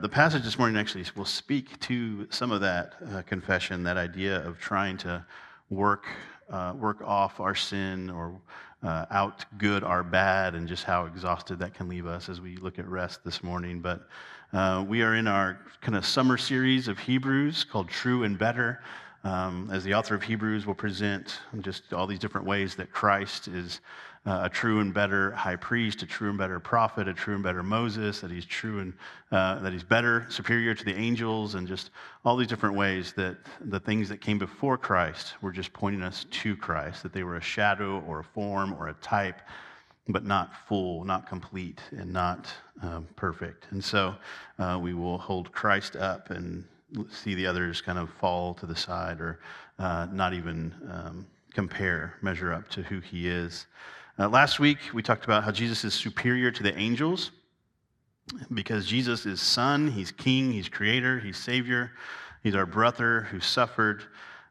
the passage this morning actually will speak to some of that confession, that idea of trying to work off our sin or out good our bad, and just how exhausted that can leave us as we look at rest this morning. But we are in our kind of summer series of Hebrews called True and Better. As the author of Hebrews will present just all these different ways that Christ is a true and better high priest, a true and better prophet, a true and better Moses, that he's true and that he's better, superior to the angels, and just all these different ways that the things that came before Christ were just pointing us to Christ, that they were a shadow or a form or a type, but not full, not complete, and not perfect. And so we will hold Christ up and see the others kind of fall to the side or not even measure up to who he is. Last week, we talked about how Jesus is superior to the angels because Jesus is son, he's king, he's creator, he's savior, he's our brother who suffered.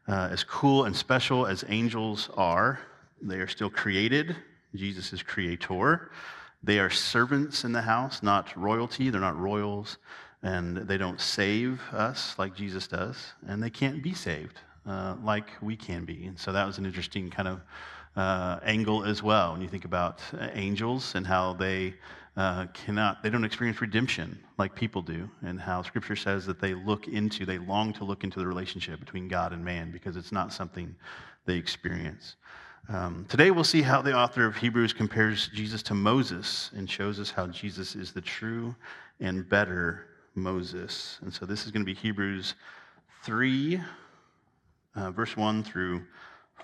As cool and special as angels are, they are still created. Jesus is creator. They are servants in the house, not royalty. They're not royals. And they don't save us like Jesus does, and they can't be saved like we can be. And so that was an interesting kind of angle as well, when you think about angels and how they they don't experience redemption like people do, and how Scripture says that they long to look into the relationship between God and man because it's not something they experience. Today we'll see how the author of Hebrews compares Jesus to Moses and shows us how Jesus is the true and better Moses. And so this is going to be Hebrews 3, verse 1 through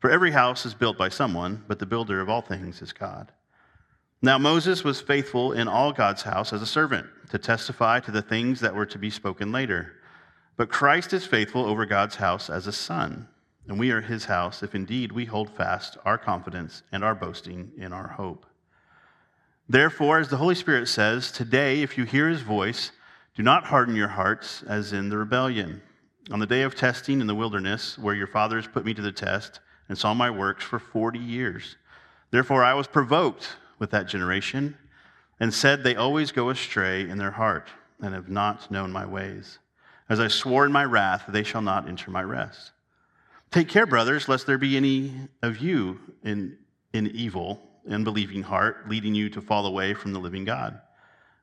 For every house is built by someone, but the builder of all things is God. Now Moses was faithful in all God's house as a servant, to testify to the things that were to be spoken later. But Christ is faithful over God's house as a son, and we are his house, if indeed we hold fast our confidence and our boasting in our hope. Therefore, as the Holy Spirit says, today, if you hear his voice, do not harden your hearts as in the rebellion, on the day of testing in the wilderness, where your fathers put me to the test and saw my works for 40 years. Therefore I was provoked with that generation and said, they always go astray in their heart and have not known my ways. As I swore in my wrath, they shall not enter my rest. Take care, brothers, lest there be any of you in an evil, unbelieving heart, leading you to fall away from the living God.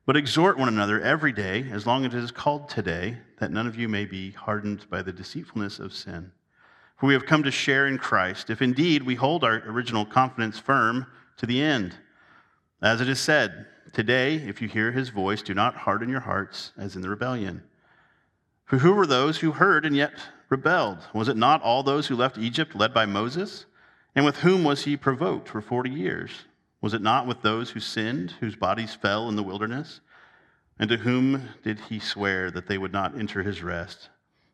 But exhort one another every day, as long as it is called today, that none of you may be hardened by the deceitfulness of sin. For we have come to share in Christ, if indeed we hold our original confidence firm to the end. As it is said, today, if you hear his voice, do not harden your hearts as in the rebellion. For who were those who heard and yet rebelled? Was it not all those who left Egypt led by Moses? And with whom was he provoked for 40 years? Was it not with those who sinned, whose bodies fell in the wilderness? And to whom did he swear that they would not enter his rest,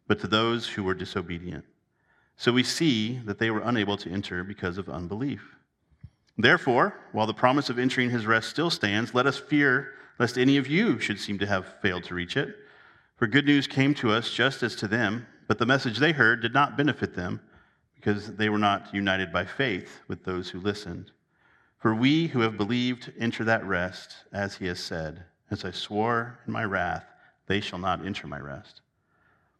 but to those who were disobedient? So we see that they were unable to enter because of unbelief. Therefore, while the promise of entering his rest still stands, let us fear lest any of you should seem to have failed to reach it. For good news came to us just as to them, but the message they heard did not benefit them, because they were not united by faith with those who listened. For we who have believed enter that rest, as he has said, as I swore in my wrath, they shall not enter my rest.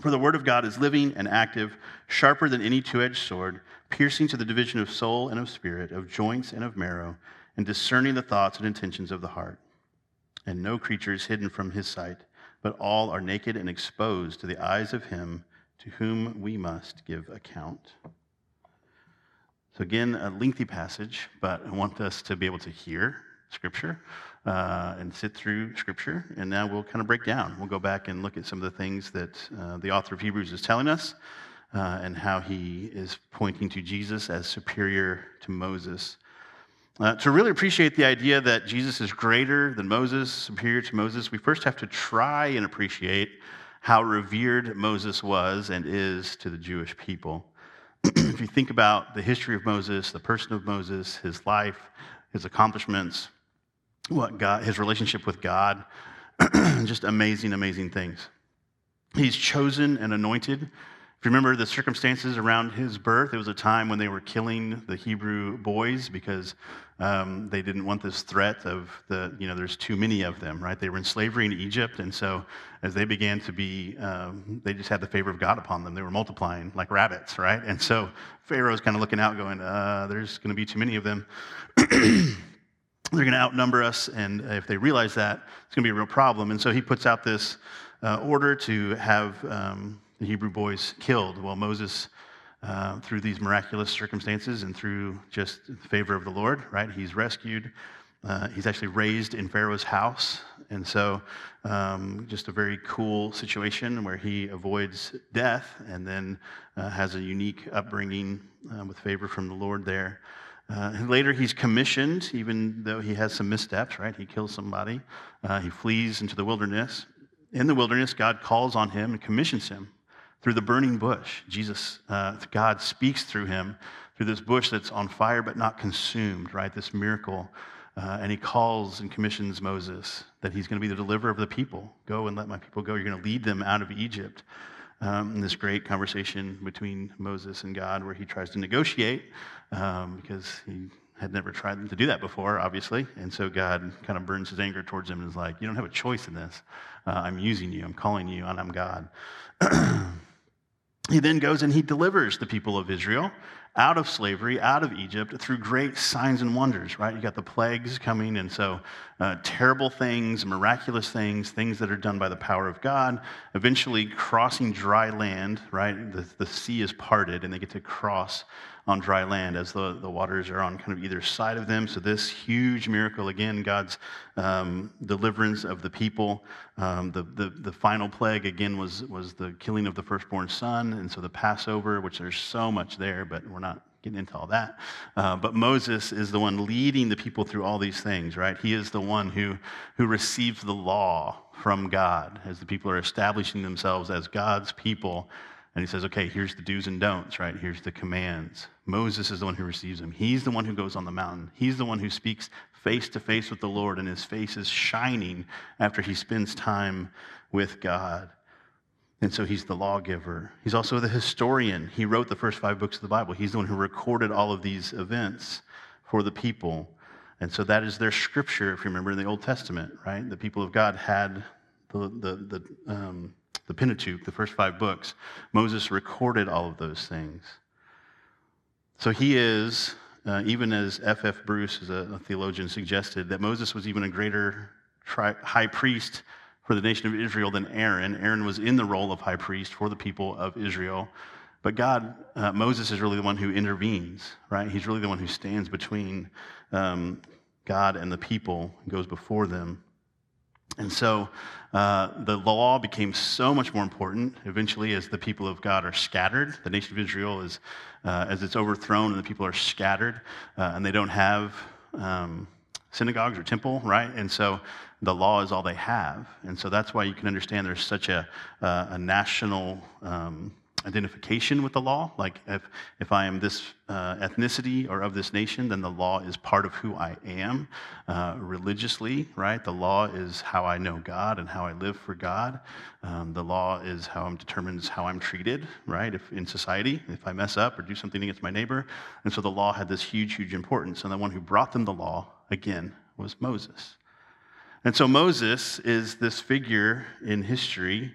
For the word of God is living and active, sharper than any two-edged sword, piercing to the division of soul and of spirit, of joints and of marrow, and discerning the thoughts and intentions of the heart. And no creature is hidden from his sight, but all are naked and exposed to the eyes of him to whom we must give account. So again, a lengthy passage, but I want us to be able to hear Scripture and sit through Scripture, and now we'll kind of break down. We'll go back and look at some of the things that the author of Hebrews is telling us and how he is pointing to Jesus as superior to Moses. To really appreciate the idea that Jesus is greater than Moses, superior to Moses, we first have to try and appreciate how revered Moses was and is to the Jewish people. If you think about the history of Moses, the person of Moses, his life, his accomplishments, his relationship with God, just amazing, amazing things. He's chosen and anointed. If you remember the circumstances around his birth, it was a time when they were killing the Hebrew boys because they didn't want this threat of there's too many of them, right? They were in slavery in Egypt, and so as they began to be, they just had the favor of God upon them. They were multiplying like rabbits, right? And so Pharaoh's kind of looking out going, there's going to be too many of them. They're going to outnumber us, and if they realize that, it's going to be a real problem. And so he puts out this order to have the Hebrew boys killed. Well, Moses, through these miraculous circumstances and through just the favor of the Lord, right, he's rescued. He's actually raised in Pharaoh's house. And so just a very cool situation where he avoids death and then has a unique upbringing with favor from the Lord there. Later, he's commissioned, even though he has some missteps, right? He kills somebody. He flees into the wilderness. In the wilderness, God calls on him and commissions him through the burning bush. God speaks through him through this bush that's on fire but not consumed, right? This miracle. And he calls and commissions Moses that he's going to be the deliverer of the people. Go and let my people go. You're going to lead them out of Egypt. And this great conversation between Moses and God where he tries to negotiate because he had never tried to do that before, obviously. And so God kind of burns his anger towards him and is like, you don't have a choice in this. I'm using you. I'm calling you, and I'm God. He then goes and he delivers the people of Israel out of slavery, out of Egypt, through great signs and wonders, right? You got the plagues coming, and so terrible things, miraculous things, things that are done by the power of God, eventually crossing dry land, right? The sea is parted, and they get to cross on dry land as the waters are on kind of either side of them. So this huge miracle, again, God's deliverance of the people. The final plague, again, was the killing of the firstborn son, and so the Passover, which there's so much there, but we're not getting into all that. But Moses is the one leading the people through all these things, right? He is the one who receives the law from God as the people are establishing themselves as God's people. And he says, okay, here's the do's and don'ts, right? Here's the commands. Moses is the one who receives them. He's the one who goes on the mountain. He's the one who speaks face to face with the Lord, and his face is shining after he spends time with God. And so he's the lawgiver. He's also the historian. He wrote the first 5 books of the Bible. He's the one who recorded all of these events for the people. And so that is their scripture, if you remember, in the Old Testament, right? The people of God had the Pentateuch, the first 5 books. Moses recorded all of those things. So he is, even as F. Bruce, as a theologian, suggested, that Moses was even a greater high priest for the nation of Israel than Aaron. Aaron was in the role of high priest for the people of Israel. But Moses is really the one who intervenes, right? He's really the one who stands between God and the people, and goes before them. And so the law became so much more important eventually as the people of God are scattered. The nation of Israel is, as it's overthrown and the people are scattered, and they don't have synagogues or temple, right? And so the law is all they have. And so that's why you can understand there's such a national identification with the law. Like if I am this ethnicity or of this nation, then the law is part of who I am religiously, right? The law is how I know God and how I live for God. The law is how it determines how I'm treated, right? If in society, if I mess up or do something against my neighbor. And so the law had this huge, huge importance. And the one who brought them the law, again, was Moses. And so Moses is this figure in history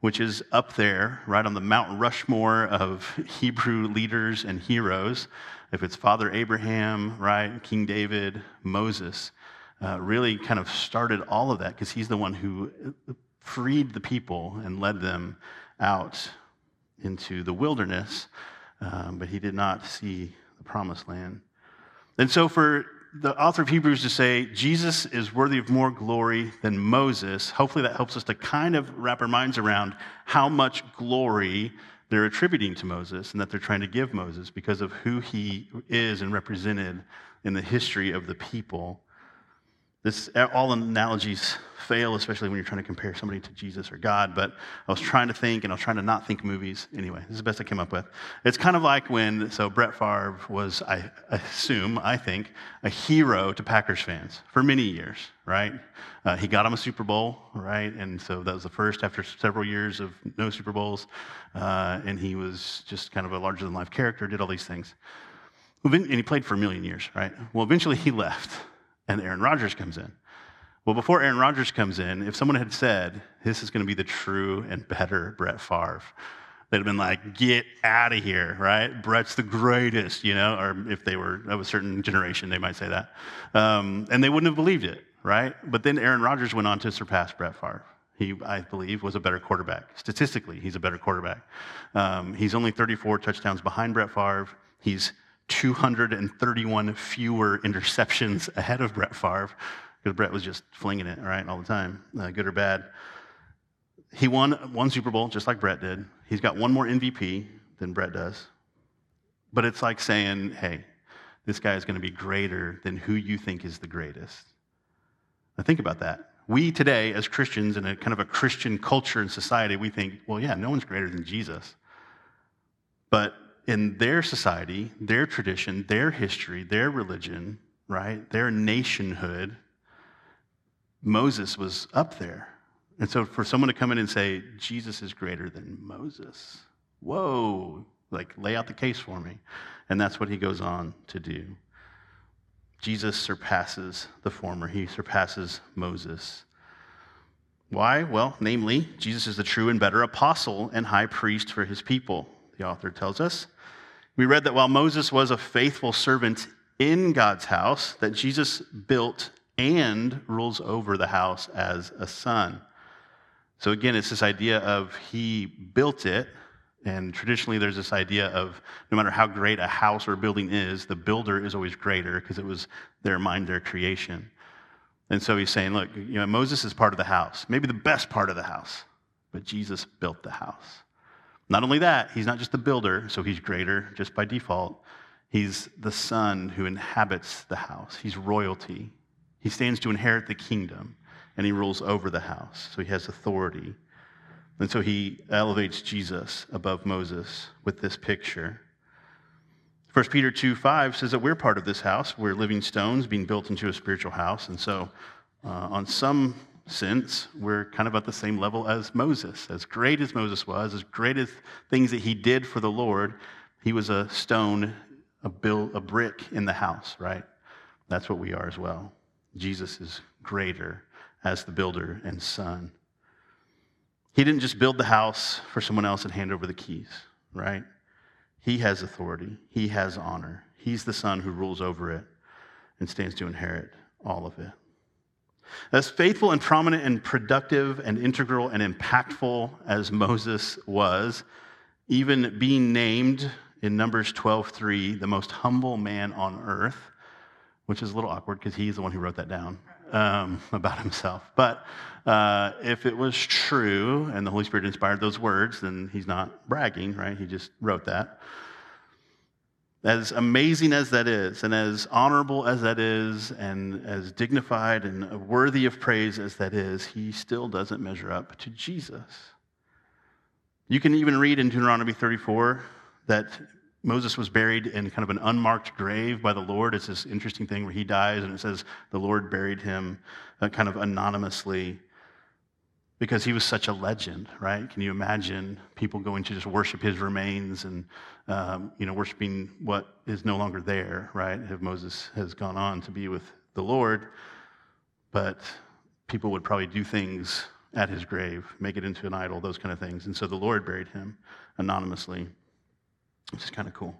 which is up there, right on the Mount Rushmore of Hebrew leaders and heroes. If it's Father Abraham, right, King David, Moses, really kind of started all of that because he's the one who freed the people and led them out into the wilderness, but he did not see the promised land. And so for the author of Hebrews to say, Jesus is worthy of more glory than Moses. Hopefully that helps us to kind of wrap our minds around how much glory they're attributing to Moses and that they're trying to give Moses because of who he is and represented in the history of the people. All analogies fail, especially when you're trying to compare somebody to Jesus or God, but I was trying to think, and I was trying to not think movies. Anyway, this is the best I came up with. It's kind of like when, so Brett Favre was, I think, a hero to Packers fans for many years, right? He got them a Super Bowl, right? And so that was the first after several years of no Super Bowls, and he was just kind of a larger-than-life character, did all these things. And he played for a million years, right? Well, eventually he left. And Aaron Rodgers comes in. Well, before Aaron Rodgers comes in, if someone had said, this is going to be the true and better Brett Favre, they'd have been like, get out of here, right? Brett's the greatest, you know? Or if they were of a certain generation, they might say that. And they wouldn't have believed it, right? But then Aaron Rodgers went on to surpass Brett Favre. He, I believe, was a better quarterback. Statistically, he's a better quarterback. He's only 34 touchdowns behind Brett Favre. He's 231 fewer interceptions ahead of Brett Favre, because Brett was just flinging it, right, all the time, good or bad. He won one Super Bowl, just like Brett did. He's got one more MVP than Brett does. But it's like saying, hey, this guy is going to be greater than who you think is the greatest. Now think about that. We today, as Christians, in a kind of a Christian culture and society, we think, well, yeah, no one's greater than Jesus. But in their society, their tradition, their history, their religion, right, their nationhood, Moses was up there. And so for someone to come in and say, Jesus is greater than Moses, whoa, like lay out the case for me. And that's what he goes on to do. Jesus surpasses the former. He surpasses Moses. Why? Well, namely, Jesus is the true and better apostle and high priest for his people, the author tells us. We read that while Moses was a faithful servant in God's house, that Jesus built and rules over the house as a son. So again, it's this idea of he built it, and traditionally there's this idea of no matter how great a house or a building is, the builder is always greater because it was their mind, their creation. And so he's saying, look, you know, Moses is part of the house, maybe the best part of the house, but Jesus built the house. Not only that, he's not just the builder, so he's greater just by default. He's the son who inhabits the house. He's royalty. He stands to inherit the kingdom, and he rules over the house, so he has authority. And so he elevates Jesus above Moses with this picture. 1 Peter 2:5 says that we're part of this house. We're living stones being built into a spiritual house, and so on some since we're kind of at the same level as Moses. As great as Moses was, as great as things that he did for the Lord, he was a stone, a brick in the house, right? That's what we are as well. Jesus is greater as the builder and son. He didn't just build the house for someone else and hand over the keys, right? He has authority. He has honor. He's the son who rules over it and stands to inherit all of it. As faithful and prominent and productive and integral and impactful as Moses was, even being named in Numbers 12:3, the most humble man on earth, which is a little awkward because he's the one who wrote that down about himself. But if it was true and the Holy Spirit inspired those words, then he's not bragging, right? He just wrote that. As amazing as that is, and as honorable as that is, and as dignified and worthy of praise as that is, he still doesn't measure up to Jesus. You can even read in Deuteronomy 34 that Moses was buried in kind of an unmarked grave by the Lord. It's this interesting thing where he dies, and it says the Lord buried him kind of anonymously because he was such a legend, right? Can you imagine people going to just worship his remains and, worshiping what is no longer there, right? If Moses has gone on to be with the Lord, but people would probably do things at his grave, make it into an idol, those kind of things. And so the Lord buried him anonymously, which is kind of cool.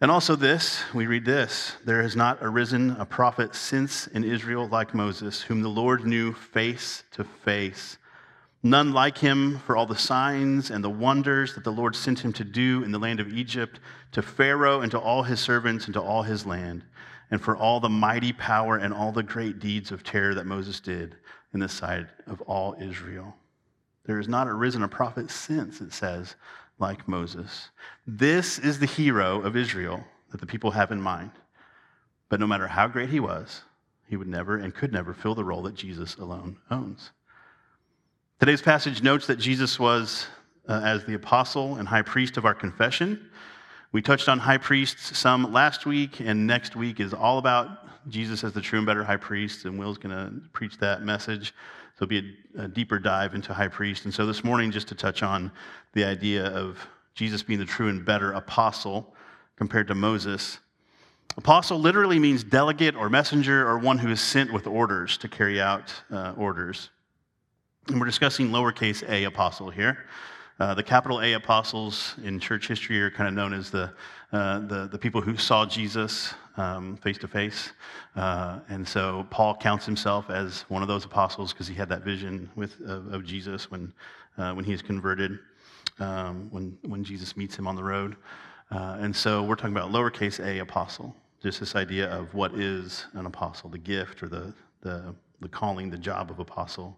And also this, we read this, there has not arisen a prophet since in Israel like Moses, whom the Lord knew face to face. None like him for all the signs and the wonders that the Lord sent him to do in the land of Egypt, to Pharaoh and to all his servants and to all his land, and for all the mighty power and all the great deeds of terror that Moses did in the sight of all Israel. There has not arisen a prophet since, it says, like Moses. This is the hero of Israel that the people have in mind. But no matter how great he was, he would never and could never fill the role that Jesus alone owns. Today's passage notes that Jesus was, as the apostle and high priest of our confession. We touched on high priests some last week, and next week is all about Jesus as the true and better high priest, and Will's going to preach that message. So it'll be a deeper dive into high priest. And so this morning, just to touch on the idea of Jesus being the true and better apostle compared to Moses. Apostle literally means delegate or messenger or one who is sent with orders to carry out orders. And we're discussing lowercase a apostle here. The capital A apostles in church history are kind of known as the people who saw Jesus face to face. And so Paul counts himself as one of those apostles because he had that vision of Jesus when he is converted, when Jesus meets him on the road. And so we're talking about lowercase a apostle, just this idea of what is an apostle, the gift or the calling, the job of apostle.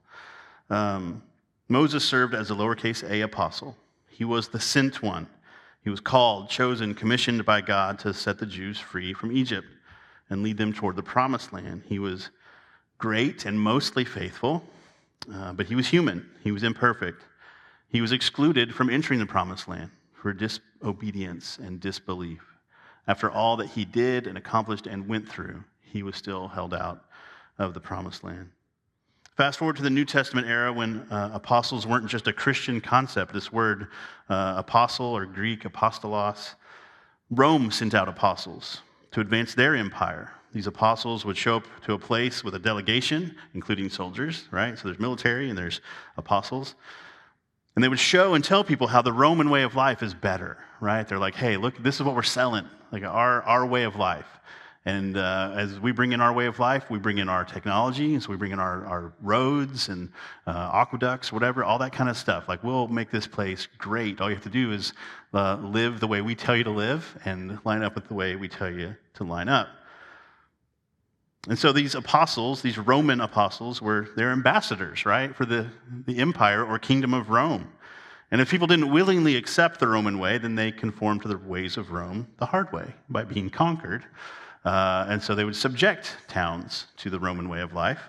Moses served as a lowercase a apostle. He was the sent one. He was called, chosen, commissioned by God to set the Jews free from Egypt and lead them toward the promised land. He was great and mostly faithful, but he was human. He was imperfect. He was excluded from entering the promised land for disobedience and disbelief. After all that he did and accomplished and went through, he was still held out of the promised land. Fast forward to the New Testament era when apostles weren't just a Christian concept. This word apostle or Greek apostolos, Rome sent out apostles to advance their empire. These apostles would show up to a place with a delegation, including soldiers, right? So there's military and there's apostles. And they would show and tell people how the Roman way of life is better, right? They're like, hey, look, this is what we're selling, like our way of life. And as we bring in our way of life, we bring in our technology, and so we bring in our roads and aqueducts, whatever, all that kind of stuff. Like, we'll make this place great. All you have to do is live the way we tell you to live and line up with the way we tell you to line up. And so these apostles, these Roman apostles, were their ambassadors, right, for the empire or kingdom of Rome. And if people didn't willingly accept the Roman way, then they conformed to the ways of Rome the hard way by being conquered. And so they would subject towns to the Roman way of life,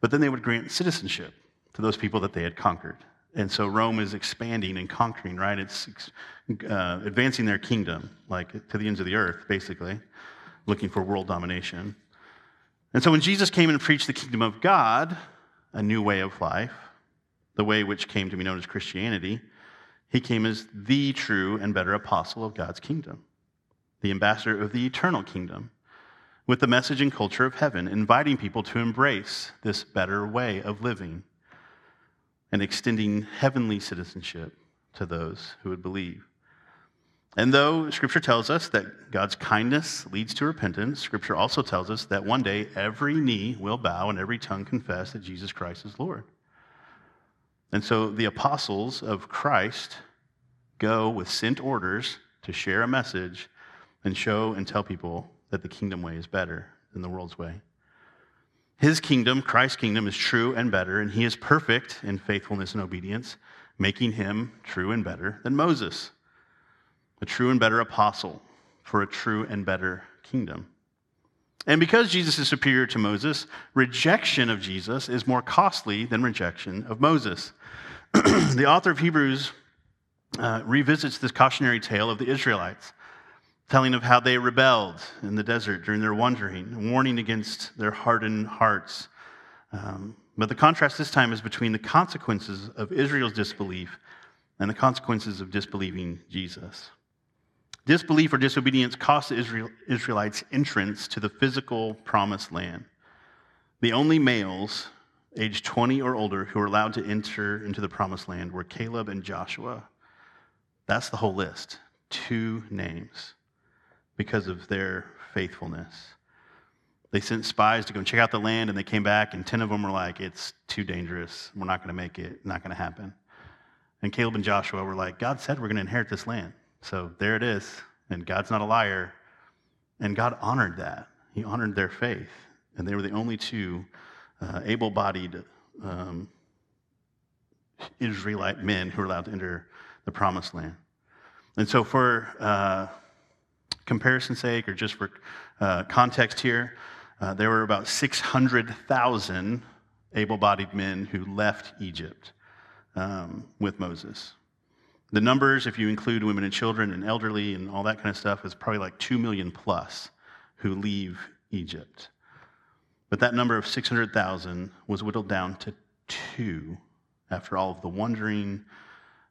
but then they would grant citizenship to those people that they had conquered. And so Rome is expanding and conquering, right? It's advancing their kingdom, like to the ends of the earth, basically, looking for world domination. And so when Jesus came and preached the kingdom of God, a new way of life, the way which came to be known as Christianity, he came as the true and better apostle of God's kingdom, the ambassador of the eternal kingdom, with the message and culture of heaven, inviting people to embrace this better way of living and extending heavenly citizenship to those who would believe. And though Scripture tells us that God's kindness leads to repentance, Scripture also tells us that one day every knee will bow and every tongue confess that Jesus Christ is Lord. And so the apostles of Christ go with sent orders to share a message and show and tell people that the kingdom way is better than the world's way. His kingdom, Christ's kingdom, is true and better, and he is perfect in faithfulness and obedience, making him true and better than Moses, a true and better apostle for a true and better kingdom. And because Jesus is superior to Moses, rejection of Jesus is more costly than rejection of Moses. The author of Hebrews revisits this cautionary tale of the Israelites, telling of how they rebelled in the desert during their wandering, warning against their hardened hearts. But the contrast this time is between the consequences of Israel's disbelief and the consequences of disbelieving Jesus. Disbelief or disobedience cost the Israelites entrance to the physical promised land. The only males aged 20 or older who were allowed to enter into the promised land were Caleb and Joshua. That's the whole list. 2 names because of their faithfulness. They sent spies to go and check out the land, and they came back, and 10 of them were like, it's too dangerous. We're not going to make it. Not going to happen. And Caleb and Joshua were like, God said we're going to inherit this land. So there it is, and God's not a liar. And God honored that. He honored their faith, and they were the only 2 able-bodied Israelite men who were allowed to enter the promised land. And so for comparison's sake, or just for context here, there were about 600,000 able-bodied men who left Egypt with Moses. The numbers, if you include women and children and elderly and all that kind of stuff, is probably like 2 million plus who leave Egypt. But that number of 600,000 was whittled down to 2 after all of the wandering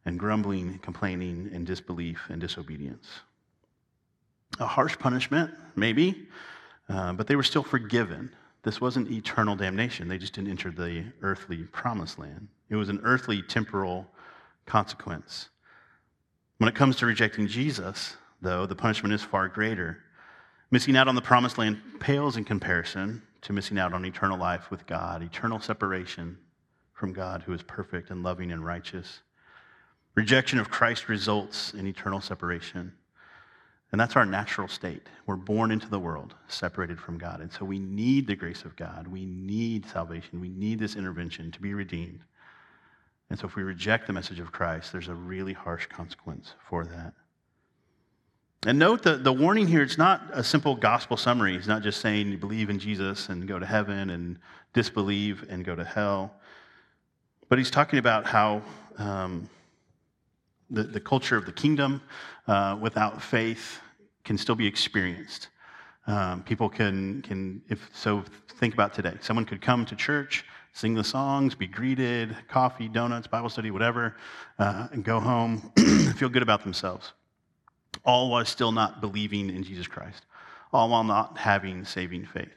and grumbling and complaining and disbelief and disobedience. A harsh punishment, maybe, but they were still forgiven. This wasn't eternal damnation. They just didn't enter the earthly promised land. It was an earthly temporal consequence. When it comes to rejecting Jesus, though, the punishment is far greater. Missing out on the promised land pales in comparison to missing out on eternal life with God, eternal separation from God, who is perfect and loving and righteous. Rejection of Christ results in eternal separation. And that's our natural state. We're born into the world, separated from God. And so we need the grace of God. We need salvation. We need this intervention to be redeemed. And so if we reject the message of Christ, there's a really harsh consequence for that. And note the warning here, it's not a simple gospel summary. It's not just saying you believe in Jesus and go to heaven and disbelieve and go to hell. But he's talking about how the culture of the kingdom without faith can still be experienced. People can think about today. Someone could come to church, sing the songs, be greeted, coffee, donuts, Bible study, whatever, and go home, feel good about themselves. All while still not believing in Jesus Christ, all while not having saving faith.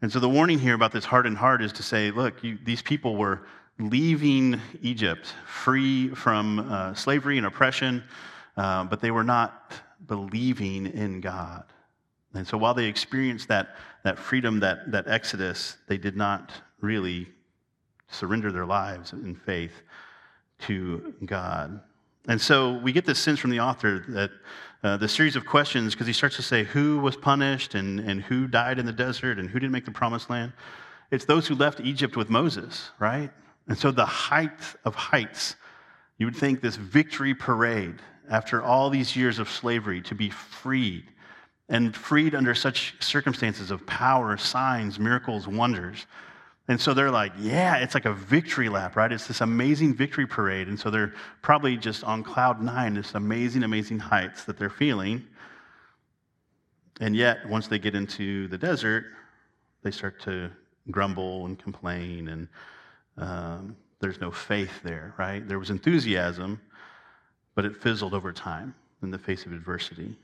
And so the warning here about this hardened heart is to say, look, these people were leaving Egypt free from slavery and oppression, but they were not believing in God. And so while they experienced that freedom, that exodus, they did not really surrender their lives in faith to God. And so we get this sense from the author that the series of questions, because he starts to say who was punished and who died in the desert and who didn't make the promised land, it's those who left Egypt with Moses, right? And so the height of heights, you would think this victory parade after all these years of slavery to be freed, and freed under such circumstances of power, signs, miracles, wonders. And so they're like, yeah, it's like a victory lap, right? It's this amazing victory parade. And so they're probably just on cloud 9, this amazing, amazing heights that they're feeling. And yet, once they get into the desert, they start to grumble and complain, and there's no faith there, right? There was enthusiasm, but it fizzled over time in the face of adversity.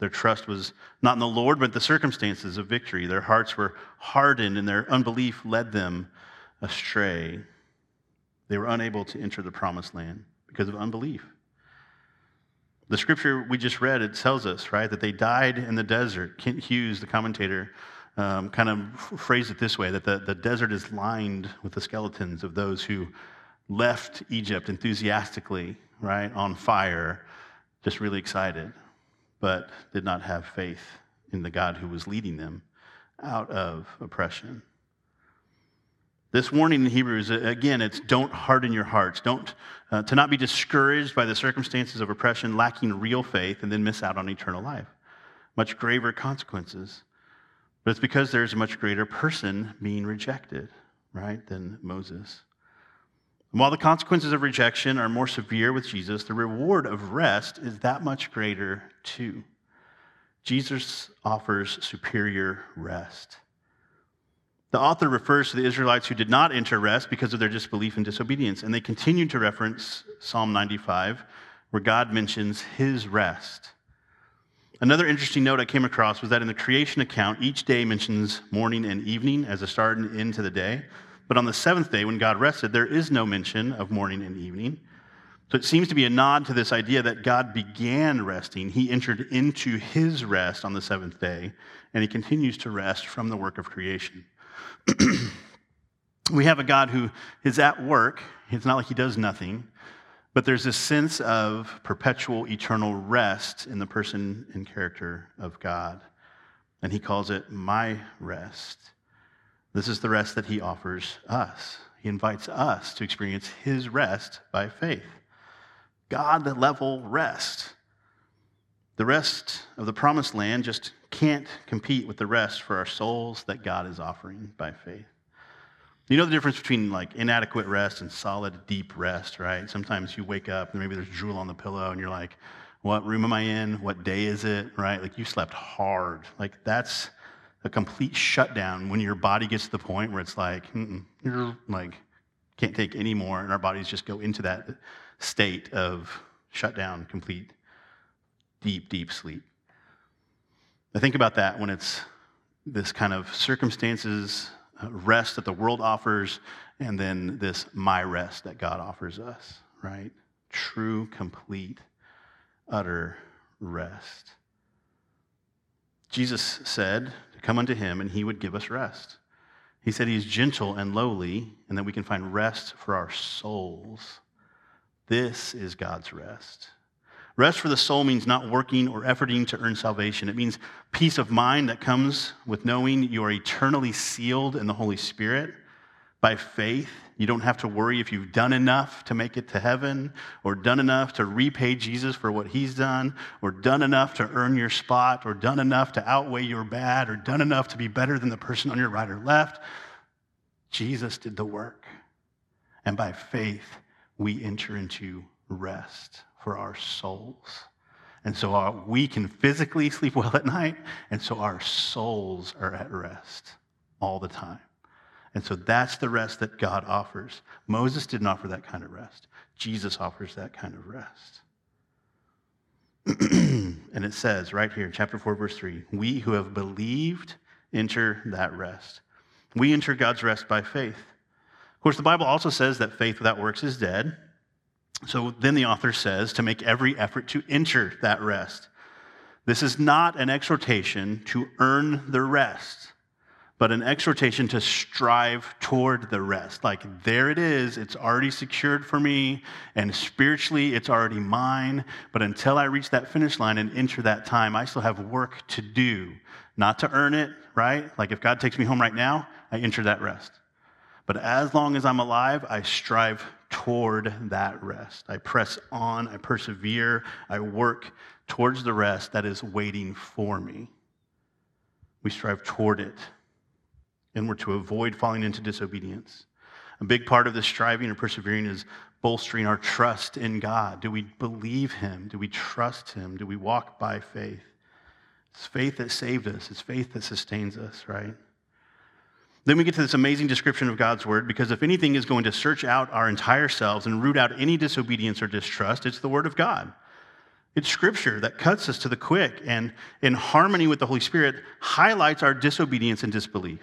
Their trust was not in the Lord, but the circumstances of victory. Their hearts were hardened, and their unbelief led them astray. They were unable to enter the promised land because of unbelief. The scripture we just read, it tells us, right, that they died in the desert. Kent Hughes, the commentator, kind of phrased it this way, that the desert is lined with the skeletons of those who left Egypt enthusiastically, right, on fire, just really excited, but did not have faith in the God who was leading them out of oppression. This warning in Hebrews, again, it's don't harden your hearts. To not be discouraged by the circumstances of oppression, lacking real faith, and then miss out on eternal life. Much graver consequences. But it's because there's a much greater person being rejected, right, than Moses. And while the consequences of rejection are more severe with Jesus, the reward of rest is that much greater too. Jesus offers superior rest. The author refers to the Israelites who did not enter rest because of their disbelief and disobedience, and they continue to reference Psalm 95, where God mentions his rest. Another interesting note I came across was that in the creation account, each day mentions morning and evening as a start and end to the day. But on the seventh day, when God rested, there is no mention of morning and evening. So it seems to be a nod to this idea that God began resting. He entered into his rest on the seventh day, and he continues to rest from the work of creation. We have a God who is at work. It's not like he does nothing. But there's this sense of perpetual, eternal rest in the person and character of God. And he calls it my rest. This is the rest that he offers us. He invites us to experience his rest by faith. God-level rest. The rest of the promised land just can't compete with the rest for our souls that God is offering by faith. You know the difference between like inadequate rest and solid, deep rest, right? Sometimes you wake up and maybe there's drool on the pillow and you're like, what room am I in? What day is it, right? Like you slept hard. Like that's a complete shutdown when your body gets to the point where it's like, you're like, can't take any more. And our bodies just go into that state of shutdown, complete, deep, deep sleep. I think about that when it's this kind of circumstances rest that the world offers, and then this my rest that God offers us, right? True, complete, utter rest. Jesus said to come unto him, and he would give us rest. He said he's gentle and lowly, and that we can find rest for our souls. This is God's rest. Rest for the soul means not working or efforting to earn salvation. It means peace of mind that comes with knowing you are eternally sealed in the Holy Spirit by faith. You don't have to worry if you've done enough to make it to heaven, or done enough to repay Jesus for what he's done, or done enough to earn your spot, or done enough to outweigh your bad, or done enough to be better than the person on your right or left. Jesus did the work. And by faith, we enter into rest for our souls. And so we can physically sleep well at night, and so our souls are at rest all the time. And so that's the rest that God offers. Moses didn't offer that kind of rest. Jesus offers that kind of rest. And it says right here, chapter 4, verse 3, we who have believed enter that rest. We enter God's rest by faith. Of course, the Bible also says that faith without works is dead. So then the author says to make every effort to enter that rest. This is not an exhortation to earn the rest, but an exhortation to strive toward the rest. Like, there it is. It's already secured for me, and spiritually it's already mine. But until I reach that finish line and enter that time, I still have work to do, not to earn it, right? Like, if God takes me home right now, I enter that rest. But as long as I'm alive, I strive toward that rest. I press on, I persevere, I work towards the rest that is waiting for me. We strive toward it, and we're to avoid falling into disobedience. A big part of this striving or persevering is bolstering our trust in God. Do we believe him? Do we trust him? Do we walk by faith? It's faith that saved us. It's faith that sustains us, right? Then we get to this amazing description of God's word, because if anything is going to search out our entire selves and root out any disobedience or distrust, it's the word of God. It's scripture that cuts us to the quick and, in harmony with the Holy Spirit, highlights our disobedience and disbelief,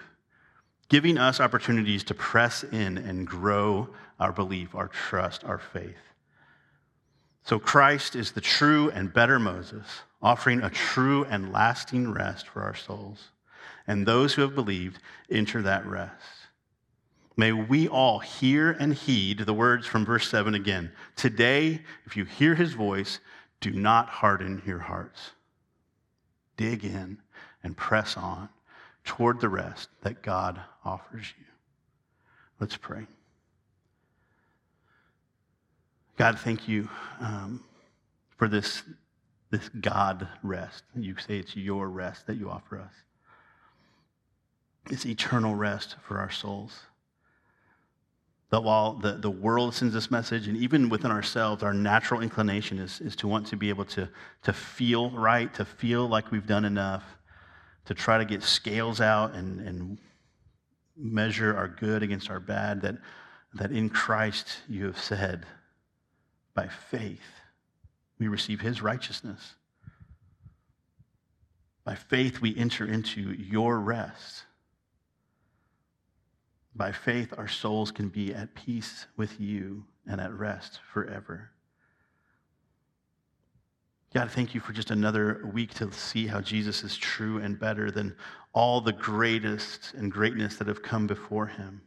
giving us opportunities to press in and grow our belief, our trust, our faith. So Christ is the true and better Moses, offering a true and lasting rest for our souls. And those who have believed enter that rest. May we all hear and heed the words from verse 7 again. Today, if you hear his voice, do not harden your hearts. Dig in and press on toward the rest that God offers you. Let's pray. God, thank you for this God rest. You say it's your rest that you offer us. It's eternal rest for our souls. That while the world sends this message, and even within ourselves, our natural inclination is to want to be able to feel right, to feel like we've done enough, to try to get scales out and measure our good against our bad, that in Christ you have said, by faith, we receive his righteousness. By faith, we enter into your rest. By faith, our souls can be at peace with you and at rest forever. God, thank you for just another week to see how Jesus is true and better than all the greatest and greatness that have come before him,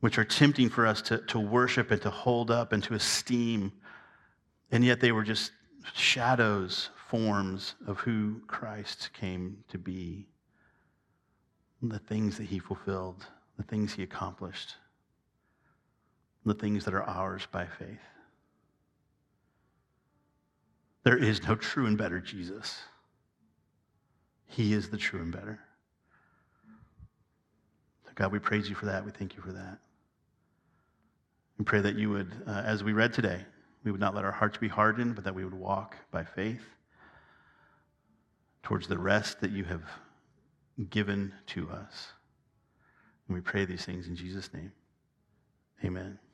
which are tempting for us to worship and to hold up and to esteem, and yet they were just shadows, forms of who Christ came to be. The things that he fulfilled, the things he accomplished, the things that are ours by faith. There is no true and better Jesus. He is the true and better. So God, we praise you for that. We thank you for that. We pray that you would, as we read today, we would not let our hearts be hardened, but that we would walk by faith towards the rest that you have given to us. And we pray these things in Jesus' name. Amen.